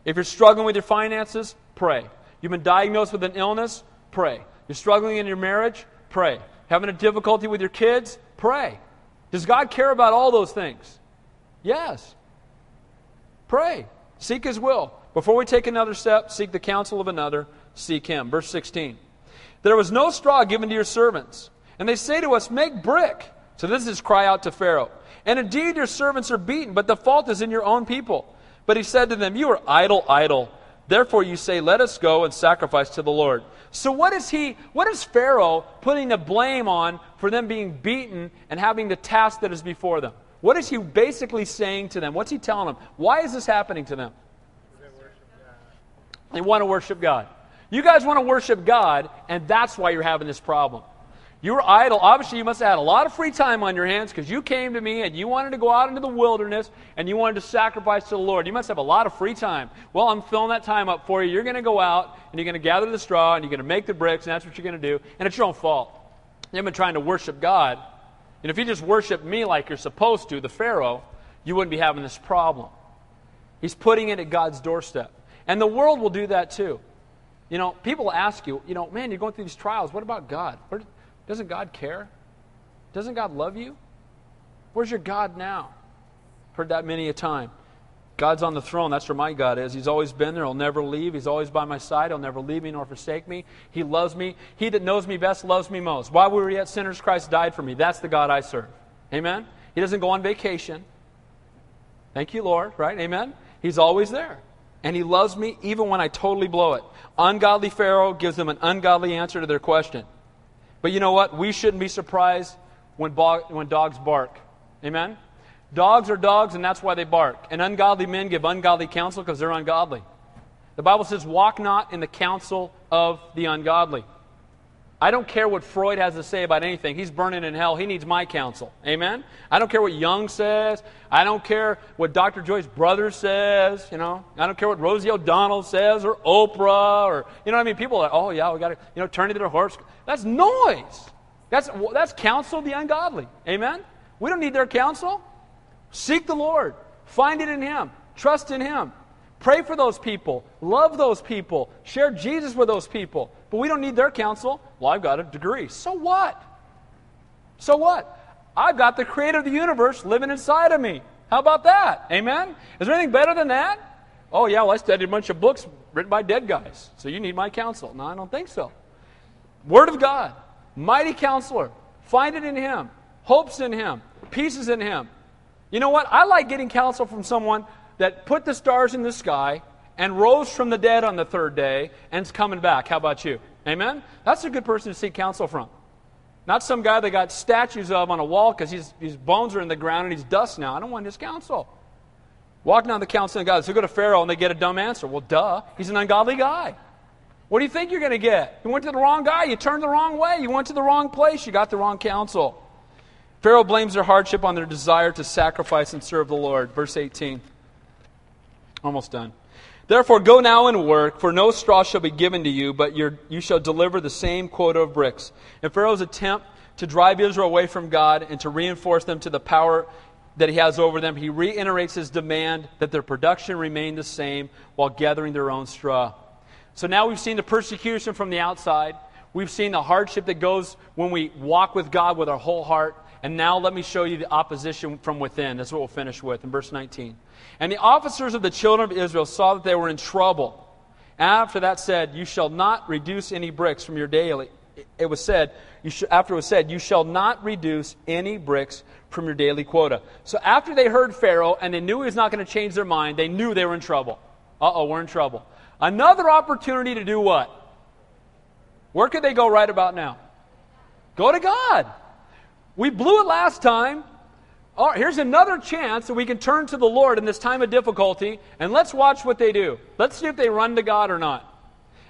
If you're struggling with your finances, pray. You've been diagnosed with an illness, pray. You're struggling in your marriage, pray. Having a difficulty with your kids, pray. Does God care about all those things? Yes. Pray. Seek His will. Before we take another step, seek the counsel of another. Seek Him. Verse sixteen. "There was no straw given to your servants. And they say to us, make brick. So this is cry out to Pharaoh. And indeed your servants are beaten, but the fault is in your own people. But he said to them, you are idle, idle. Therefore you say, let us go and sacrifice to the Lord." So what is he, what is Pharaoh putting the blame on for them being beaten and having the task that is before them? What is he basically saying to them? What's he telling them? Why is this happening to them? They want to worship God. You guys want to worship God, and that's why you're having this problem. You were idle. Obviously, you must have had a lot of free time on your hands because you came to me and you wanted to go out into the wilderness and you wanted to sacrifice to the Lord. You must have a lot of free time. Well, I'm filling that time up for you. You're going to go out and you're going to gather the straw and you're going to make the bricks, and that's what you're going to do. And it's your own fault. You've been trying to worship God. And if you just worship me like you're supposed to, the Pharaoh, you wouldn't be having this problem. He's putting it at God's doorstep. And the world will do that too. You know, people ask you, you know, man, you're going through these trials. What about God? Where, doesn't God care? Doesn't God love you? Where's your God now? Heard that many a time. God's on the throne. That's where my God is. He's always been there. He'll never leave. He's always by my side. He'll never leave me nor forsake me. He loves me. He that knows me best loves me most. While we were yet sinners, Christ died for me. That's the God I serve. Amen? He doesn't go on vacation. Thank you, Lord. Right? Amen? He's always there. And He loves me even when I totally blow it. Ungodly Pharaoh gives them an ungodly answer to their question. But you know what? We shouldn't be surprised when, bo- when dogs bark. Amen? Dogs are dogs, and that's why they bark. And ungodly men give ungodly counsel because they're ungodly. The Bible says, walk not in the counsel of the ungodly. I don't care what Freud has to say about anything. He's burning in hell. He needs my counsel. Amen? I don't care what Jung says. I don't care what Doctor Joyce Brothers says. You know, I don't care what Rosie O'Donnell says or Oprah or, you know what I mean? People are like, oh, yeah, we got to, you know, turn into their horse. That's noise. That's, that's counsel of the ungodly. Amen? We don't need their counsel. Seek the Lord. Find it in Him. Trust in Him. Pray for those people. Love those people. Share Jesus with those people. But we don't need their counsel. Well, I've got a degree. So what? So what? I've got the creator of the universe living inside of me. How about that? Amen? Is there anything better than that? Oh, yeah, well, I studied a bunch of books written by dead guys. So you need my counsel. No, I don't think so. Word of God. Mighty counselor. Find it in Him. Hope's in Him. Peace is in Him. You know what? I like getting counsel from someone that put the stars in the sky and rose from the dead on the third day and is coming back. How about you? Amen? That's a good person to seek counsel from. Not some guy they got statues of on a wall because his bones are in the ground and he's dust now. I don't want his counsel. Walking down the counsel of God. So go to Pharaoh and they get a dumb answer. Well, duh. He's an ungodly guy. What do you think you're going to get? You went to the wrong guy. You turned the wrong way. You went to the wrong place. You got the wrong counsel. Pharaoh blames their hardship on their desire to sacrifice and serve the Lord. Verse eighteen. Almost done. "Therefore go now and work, for no straw shall be given to you, but your, you shall deliver the same quota of bricks." And Pharaoh's attempt to drive Israel away from God and to reinforce them to the power that he has over them, he reiterates his demand that their production remain the same while gathering their own straw. So now we've seen the persecution from the outside. We've seen the hardship that goes when we walk with God with our whole heart. And now let me show you the opposition from within. That's what we'll finish with in verse nineteen. "And the officers of the children of Israel saw that they were in trouble. After that said, you shall not reduce any bricks from your daily." It was said, you sh- after it was said, you shall not reduce any bricks from your daily quota. So after they heard Pharaoh and they knew he was not going to change their mind, they knew they were in trouble. Uh-oh, we're in trouble. Another opportunity to do what? Where could they go right about now? Go to God. We blew it last time. All right, here's another chance that we can turn to the Lord in this time of difficulty, and let's watch what they do. Let's see if they run to God or not.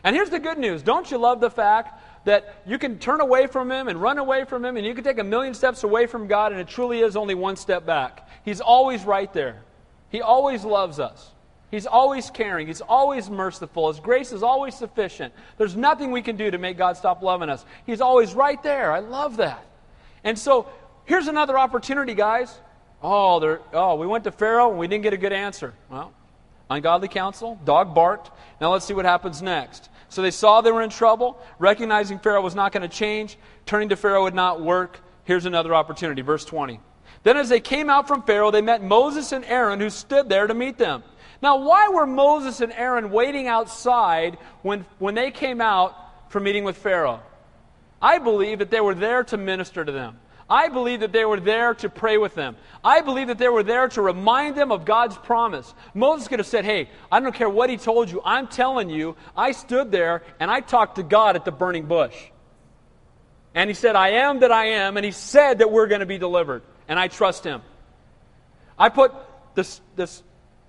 And here's the good news. Don't you love the fact that you can turn away from Him and run away from Him, and you can take a million steps away from God, and it truly is only one step back. He's always right there. He always loves us. He's always caring. He's always merciful. His grace is always sufficient. There's nothing we can do to make God stop loving us. He's always right there. I love that. And so here's another opportunity, guys. Oh, there, oh, we went to Pharaoh and we didn't get a good answer. Well, ungodly counsel, dog barked. Now let's see what happens next. So they saw they were in trouble, recognizing Pharaoh was not going to change. Turning to Pharaoh would not work. Here's another opportunity. Verse twenty. Then as they came out from Pharaoh, they met Moses and Aaron, who stood there to meet them. Now, why were Moses and Aaron waiting outside when, when they came out from meeting with Pharaoh? I believe that they were there to minister to them. I believe that they were there to pray with them. I believe that they were there to remind them of God's promise. Moses could have said, hey, I don't care what he told you. I'm telling you, I stood there and I talked to God at the burning bush. And He said, I am that I am. And He said that we're going to be delivered. And I trust Him. I put this... this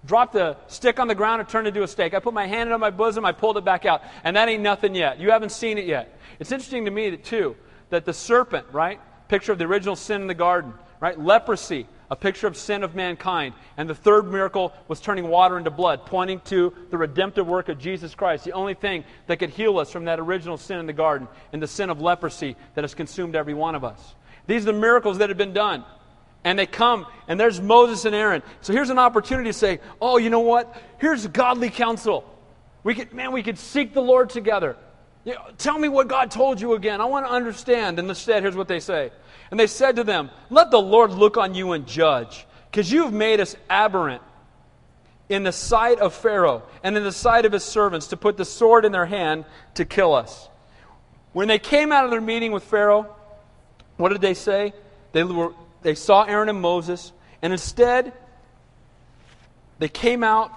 Dropped the stick on the ground and turned it into a stake. I put my hand on my bosom, I pulled it back out. And that ain't nothing yet. You haven't seen it yet. It's interesting to me, that, too, that the serpent, right, picture of the original sin in the garden, right, leprosy, a picture of sin of mankind. And the third miracle was turning water into blood, pointing to the redemptive work of Jesus Christ, the only thing that could heal us from that original sin in the garden and the sin of leprosy that has consumed every one of us. These are the miracles that have been done. And they come, and there's Moses and Aaron. So here's an opportunity to say, oh, you know what? Here's godly counsel. We could, man, we could seek the Lord together. You know, tell me what God told you again. I want to understand. And instead, here's what they say. And they said to them, let the Lord look on you and judge, because you've made us aberrant in the sight of Pharaoh and in the sight of his servants, to put the sword in their hand to kill us. When they came out of their meeting with Pharaoh, what did they say? They were... They saw Aaron and Moses, and instead, they came out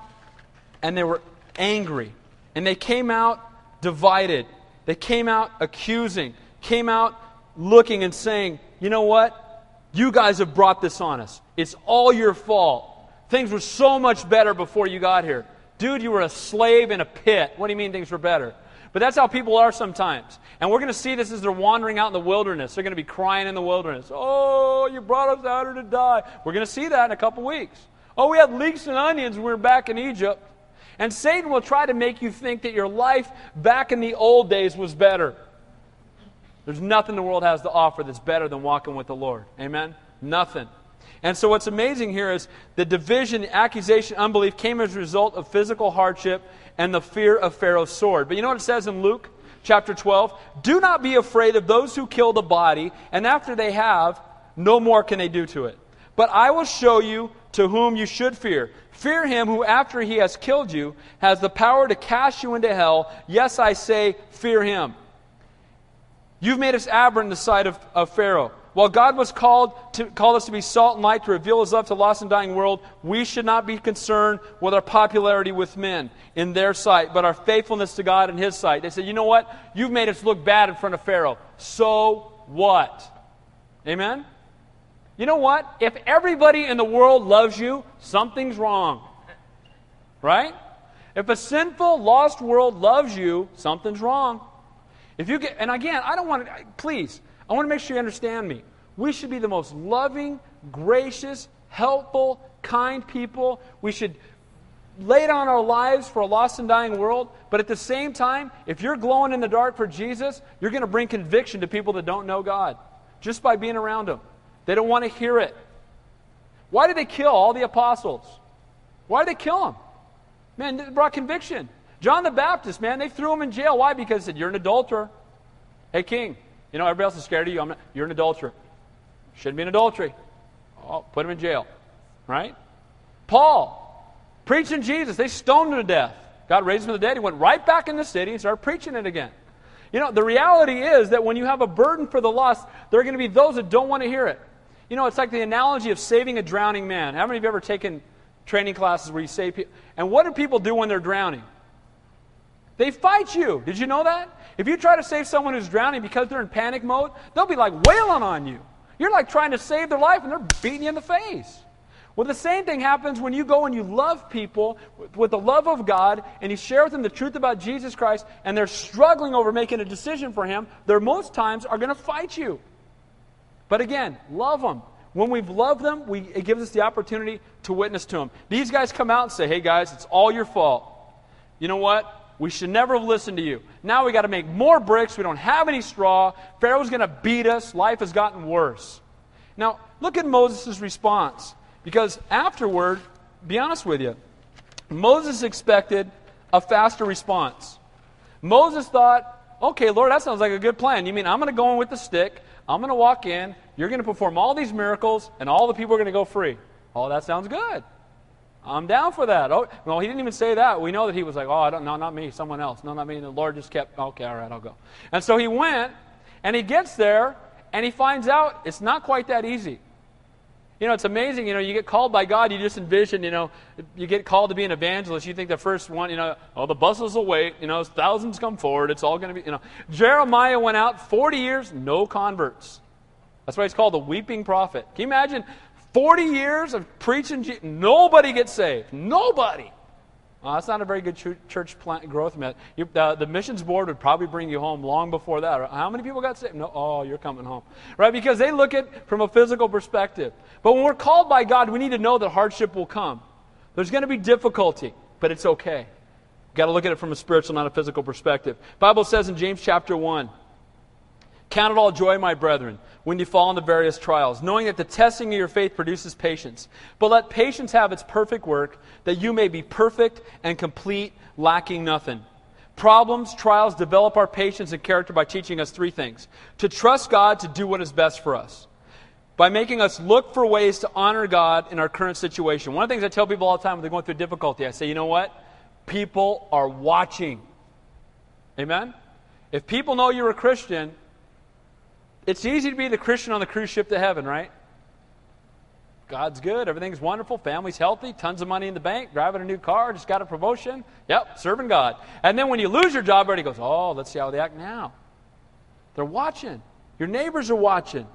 and they were angry. And they came out divided. They came out accusing, came out looking and saying, you know what? You guys have brought this on us. It's all your fault. Things were so much better before you got here. Dude, you were a slave in a pit. What do you mean things were better? But that's how people are sometimes. And we're going to see this as they're wandering out in the wilderness. They're going to be crying in the wilderness. Oh, you brought us out here to die. We're going to see that in a couple weeks. Oh, we had leeks and onions when we were back in Egypt. And Satan will try to make you think that your life back in the old days was better. There's nothing the world has to offer that's better than walking with the Lord. Amen? Nothing. And so what's amazing here is the division, the accusation, unbelief came as a result of physical hardship and the fear of Pharaoh's sword. But you know what it says in Luke chapter twelve? Do not be afraid of those who kill the body, and after they have, no more can they do to it. But I will show you to whom you should fear. Fear him who, after he has killed you, has the power to cast you into hell. Yes, I say, fear him. You've made us aberrant in the sight of, of Pharaoh. While God was called to call us to be salt and light, to reveal His love to a lost and dying world, we should not be concerned with our popularity with men in their sight, but our faithfulness to God in His sight. They said, you know what? You've made us look bad in front of Pharaoh. So what? Amen? You know what? If everybody in the world loves you, something's wrong. Right? If a sinful, lost world loves you, something's wrong. If you get, and again, I don't want to, please, I want to make sure you understand me. We should be the most loving, gracious, helpful, kind people. We should lay down our lives for a lost and dying world. But at the same time, if you're glowing in the dark for Jesus, you're going to bring conviction to people that don't know God just by being around them. They don't want to hear it. Why did they kill all the apostles? Why did they kill them? Man, it brought conviction. John the Baptist, man, they threw him in jail. Why? Because they said, you're an adulterer. Hey, king. You know, everybody else is scared of you. I'm not, you're an adulterer. Shouldn't be an adultery. Oh, put him in jail. Right? Paul, preaching Jesus. They stoned him to death. God raised him from the dead. He went right back in the city and started preaching it again. You know, the reality is that when you have a burden for the lost, there are going to be those that don't want to hear it. You know, it's like the analogy of saving a drowning man. How many of you have ever taken training classes where you save people? And what do people do when they're drowning? They fight you. Did you know that? If you try to save someone who's drowning because they're in panic mode, they'll be like wailing on you. You're like trying to save their life, and they're beating you in the face. Well, the same thing happens when you go and you love people with the love of God, and you share with them the truth about Jesus Christ, and they're struggling over making a decision for Him. They're most times are going to fight you. But again, love them. When we've loved them, we, it gives us the opportunity to witness to them. These guys come out and say, hey guys, it's all your fault. You know what? We should never have listened to you. Now we got to make more bricks. We don't have any straw. Pharaoh's going to beat us. Life has gotten worse. Now, look at Moses' response. Because afterward, be honest with you, Moses expected a faster response. Moses thought, okay, Lord, that sounds like a good plan. You mean I'm going to go in with the stick, I'm going to walk in, you're going to perform all these miracles, and all the people are going to go free. Oh, that sounds good. I'm down for that. Oh, well, he didn't even say that. We know that he was like, oh, I don't, no, not me, someone else. No, not me. And the Lord just kept, okay, all right, I'll go. And so he went, and he gets there, and he finds out it's not quite that easy. You know, it's amazing, you know, you get called by God, you just envision, you know, you get called to be an evangelist, you think the first one, you know, oh, the buses will wait, you know, thousands come forward, it's all going to be, you know. Jeremiah went out forty years, no converts. That's why he's called the weeping prophet. Can you imagine forty years of preaching, nobody gets saved, nobody. Well, that's not a very good church plant growth method. You, uh, the missions board would probably bring you home long before that. How many people got saved? No, oh, you're coming home. Right? Because they look at it from a physical perspective. But when we're called by God, we need to know that hardship will come. There's going to be difficulty, but it's okay. You've got to look at it from a spiritual, not a physical perspective. The Bible says in James chapter one, count it all joy, my brethren, when you fall into various trials, knowing that the testing of your faith produces patience. But let patience have its perfect work, that you may be perfect and complete, lacking nothing. Problems, trials develop our patience and character by teaching us three things. To trust God to do what is best for us. By making us look for ways to honor God in our current situation. One of the things I tell people all the time when they're going through difficulty, I say, you know what? People are watching. Amen? If people know you're a Christian, it's easy to be the Christian on the cruise ship to heaven, right? God's good. Everything's wonderful. Family's healthy. Tons of money in the bank. Driving a new car. Just got a promotion. Yep, serving God. And then when you lose your job, everybody goes, oh, let's see how they act now. They're watching. Your neighbors are watching.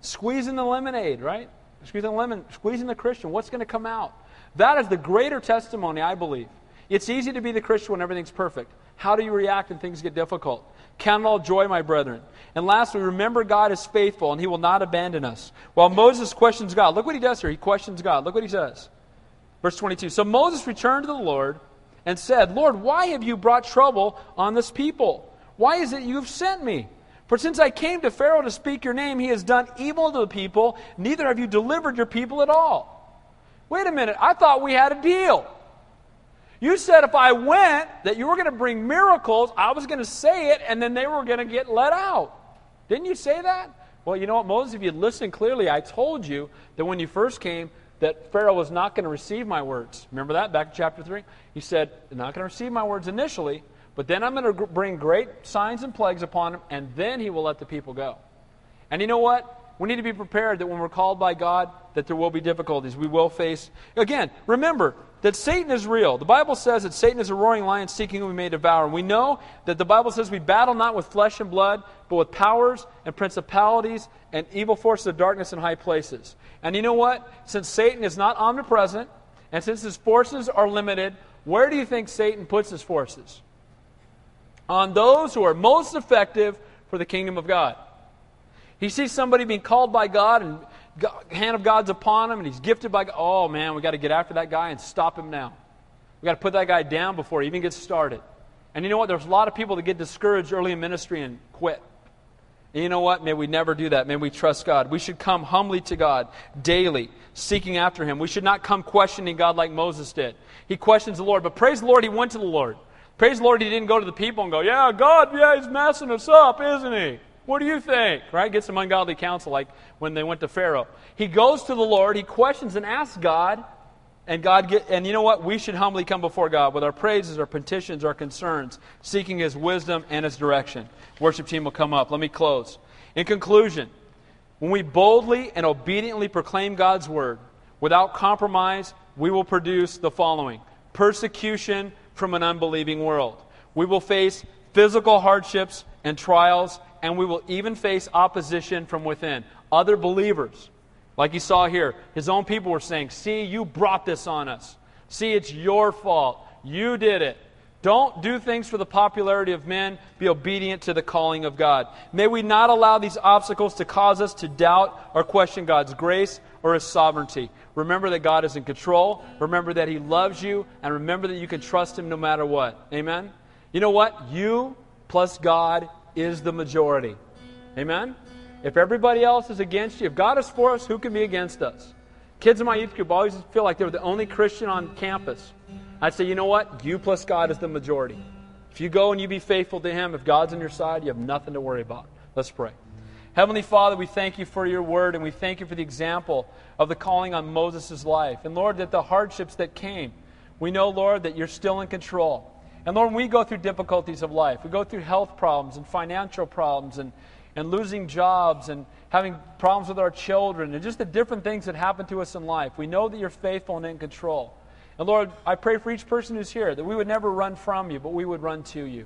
Squeezing the lemonade, right? Squeezing the lemon. Squeezing the Christian. What's going to come out? That is the greater testimony, I believe. It's easy to be the Christian when everything's perfect. How do you react when things get difficult? Count it all joy, my brethren. And lastly, remember God is faithful and He will not abandon us. While Moses questions God, look what he does here. He questions God. Look what he says. Verse twenty-two. So Moses returned to the Lord and said, Lord, why have you brought trouble on this people? Why is it you have sent me? For since I came to Pharaoh to speak your name, he has done evil to the people. Neither have you delivered your people at all. Wait a minute. I thought we had a deal. You said if I went that you were going to bring miracles, I was going to say it, and then they were going to get let out. Didn't you say that? Well, you know what, Moses, if you listen clearly, I told you that when you first came that Pharaoh was not going to receive my words. Remember that back in chapter three? He said, they're not going to receive my words initially, but then I'm going to bring great signs and plagues upon him, and then he will let the people go. And you know what? We need to be prepared that when we're called by God, that there will be difficulties. We will face... Again, remember that Satan is real. The Bible says that Satan is a roaring lion seeking whom he may devour. And we know that the Bible says we battle not with flesh and blood, but with powers and principalities and evil forces of darkness in high places. And you know what? Since Satan is not omnipresent, and since his forces are limited, where do you think Satan puts his forces? On those who are most effective for the kingdom of God. He sees somebody being called by God and the hand of God's upon him and he's gifted by God. Oh man, we got to get after that guy and stop him now. We got to put that guy down before he even gets started. And you know what? There's a lot of people that get discouraged early in ministry and quit. And you know what? May we never do that. May we trust God. We should come humbly to God daily, seeking after Him. We should not come questioning God like Moses did. He questions the Lord, but praise the Lord, he went to the Lord. Praise the Lord, he didn't go to the people and go, yeah, God, yeah, He's messing us up, isn't He? What do you think? Right? Get some ungodly counsel like when they went to Pharaoh. He goes to the Lord, he questions and asks God, and God get, and you know what? We should humbly come before God with our praises, our petitions, our concerns, seeking His wisdom and His direction. Worship team will come up. Let me close. In conclusion, when we boldly and obediently proclaim God's word, without compromise, we will produce the following: persecution from an unbelieving world. We will face physical hardships and trials, and we will even face opposition from within. Other believers, like you saw here, his own people were saying, see, you brought this on us. See, it's your fault. You did it. Don't do things for the popularity of men. Be obedient to the calling of God. May we not allow these obstacles to cause us to doubt or question God's grace or His sovereignty. Remember that God is in control. Remember that He loves you. And remember that you can trust Him no matter what. Amen? You know what? You plus God is the majority. Amen? If everybody else is against you, if God is for us, who can be against us? Kids in my youth group always feel like they were the only Christian on campus. I'd say, you know what? You plus God is the majority. If you go and you be faithful to Him, if God's on your side, you have nothing to worry about. Let's pray. Heavenly Father, we thank you for your word, and we thank you for the example of the calling on Moses' life. And Lord, that the hardships that came, we know, Lord, that you're still in control. And Lord, we go through difficulties of life. We go through health problems and financial problems and, and losing jobs and having problems with our children and just the different things that happen to us in life. We know that you're faithful and in control. And Lord, I pray for each person who's here that we would never run from you, but we would run to you.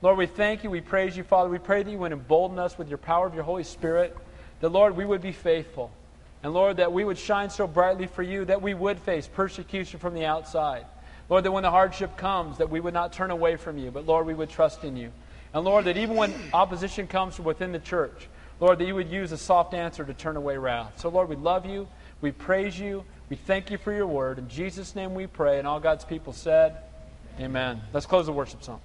Lord, we thank you. We praise you, Father. We pray that you would embolden us with your power of your Holy Spirit, that, Lord, we would be faithful. And, Lord, that we would shine so brightly for you that we would face persecution from the outside. Lord, that when the hardship comes, that we would not turn away from you, but, Lord, we would trust in you. And, Lord, that even when opposition comes from within the church, Lord, that you would use a soft answer to turn away wrath. So, Lord, we love you. We praise you. We thank you for your word. In Jesus' name we pray. And all God's people said, amen. Let's close the worship song.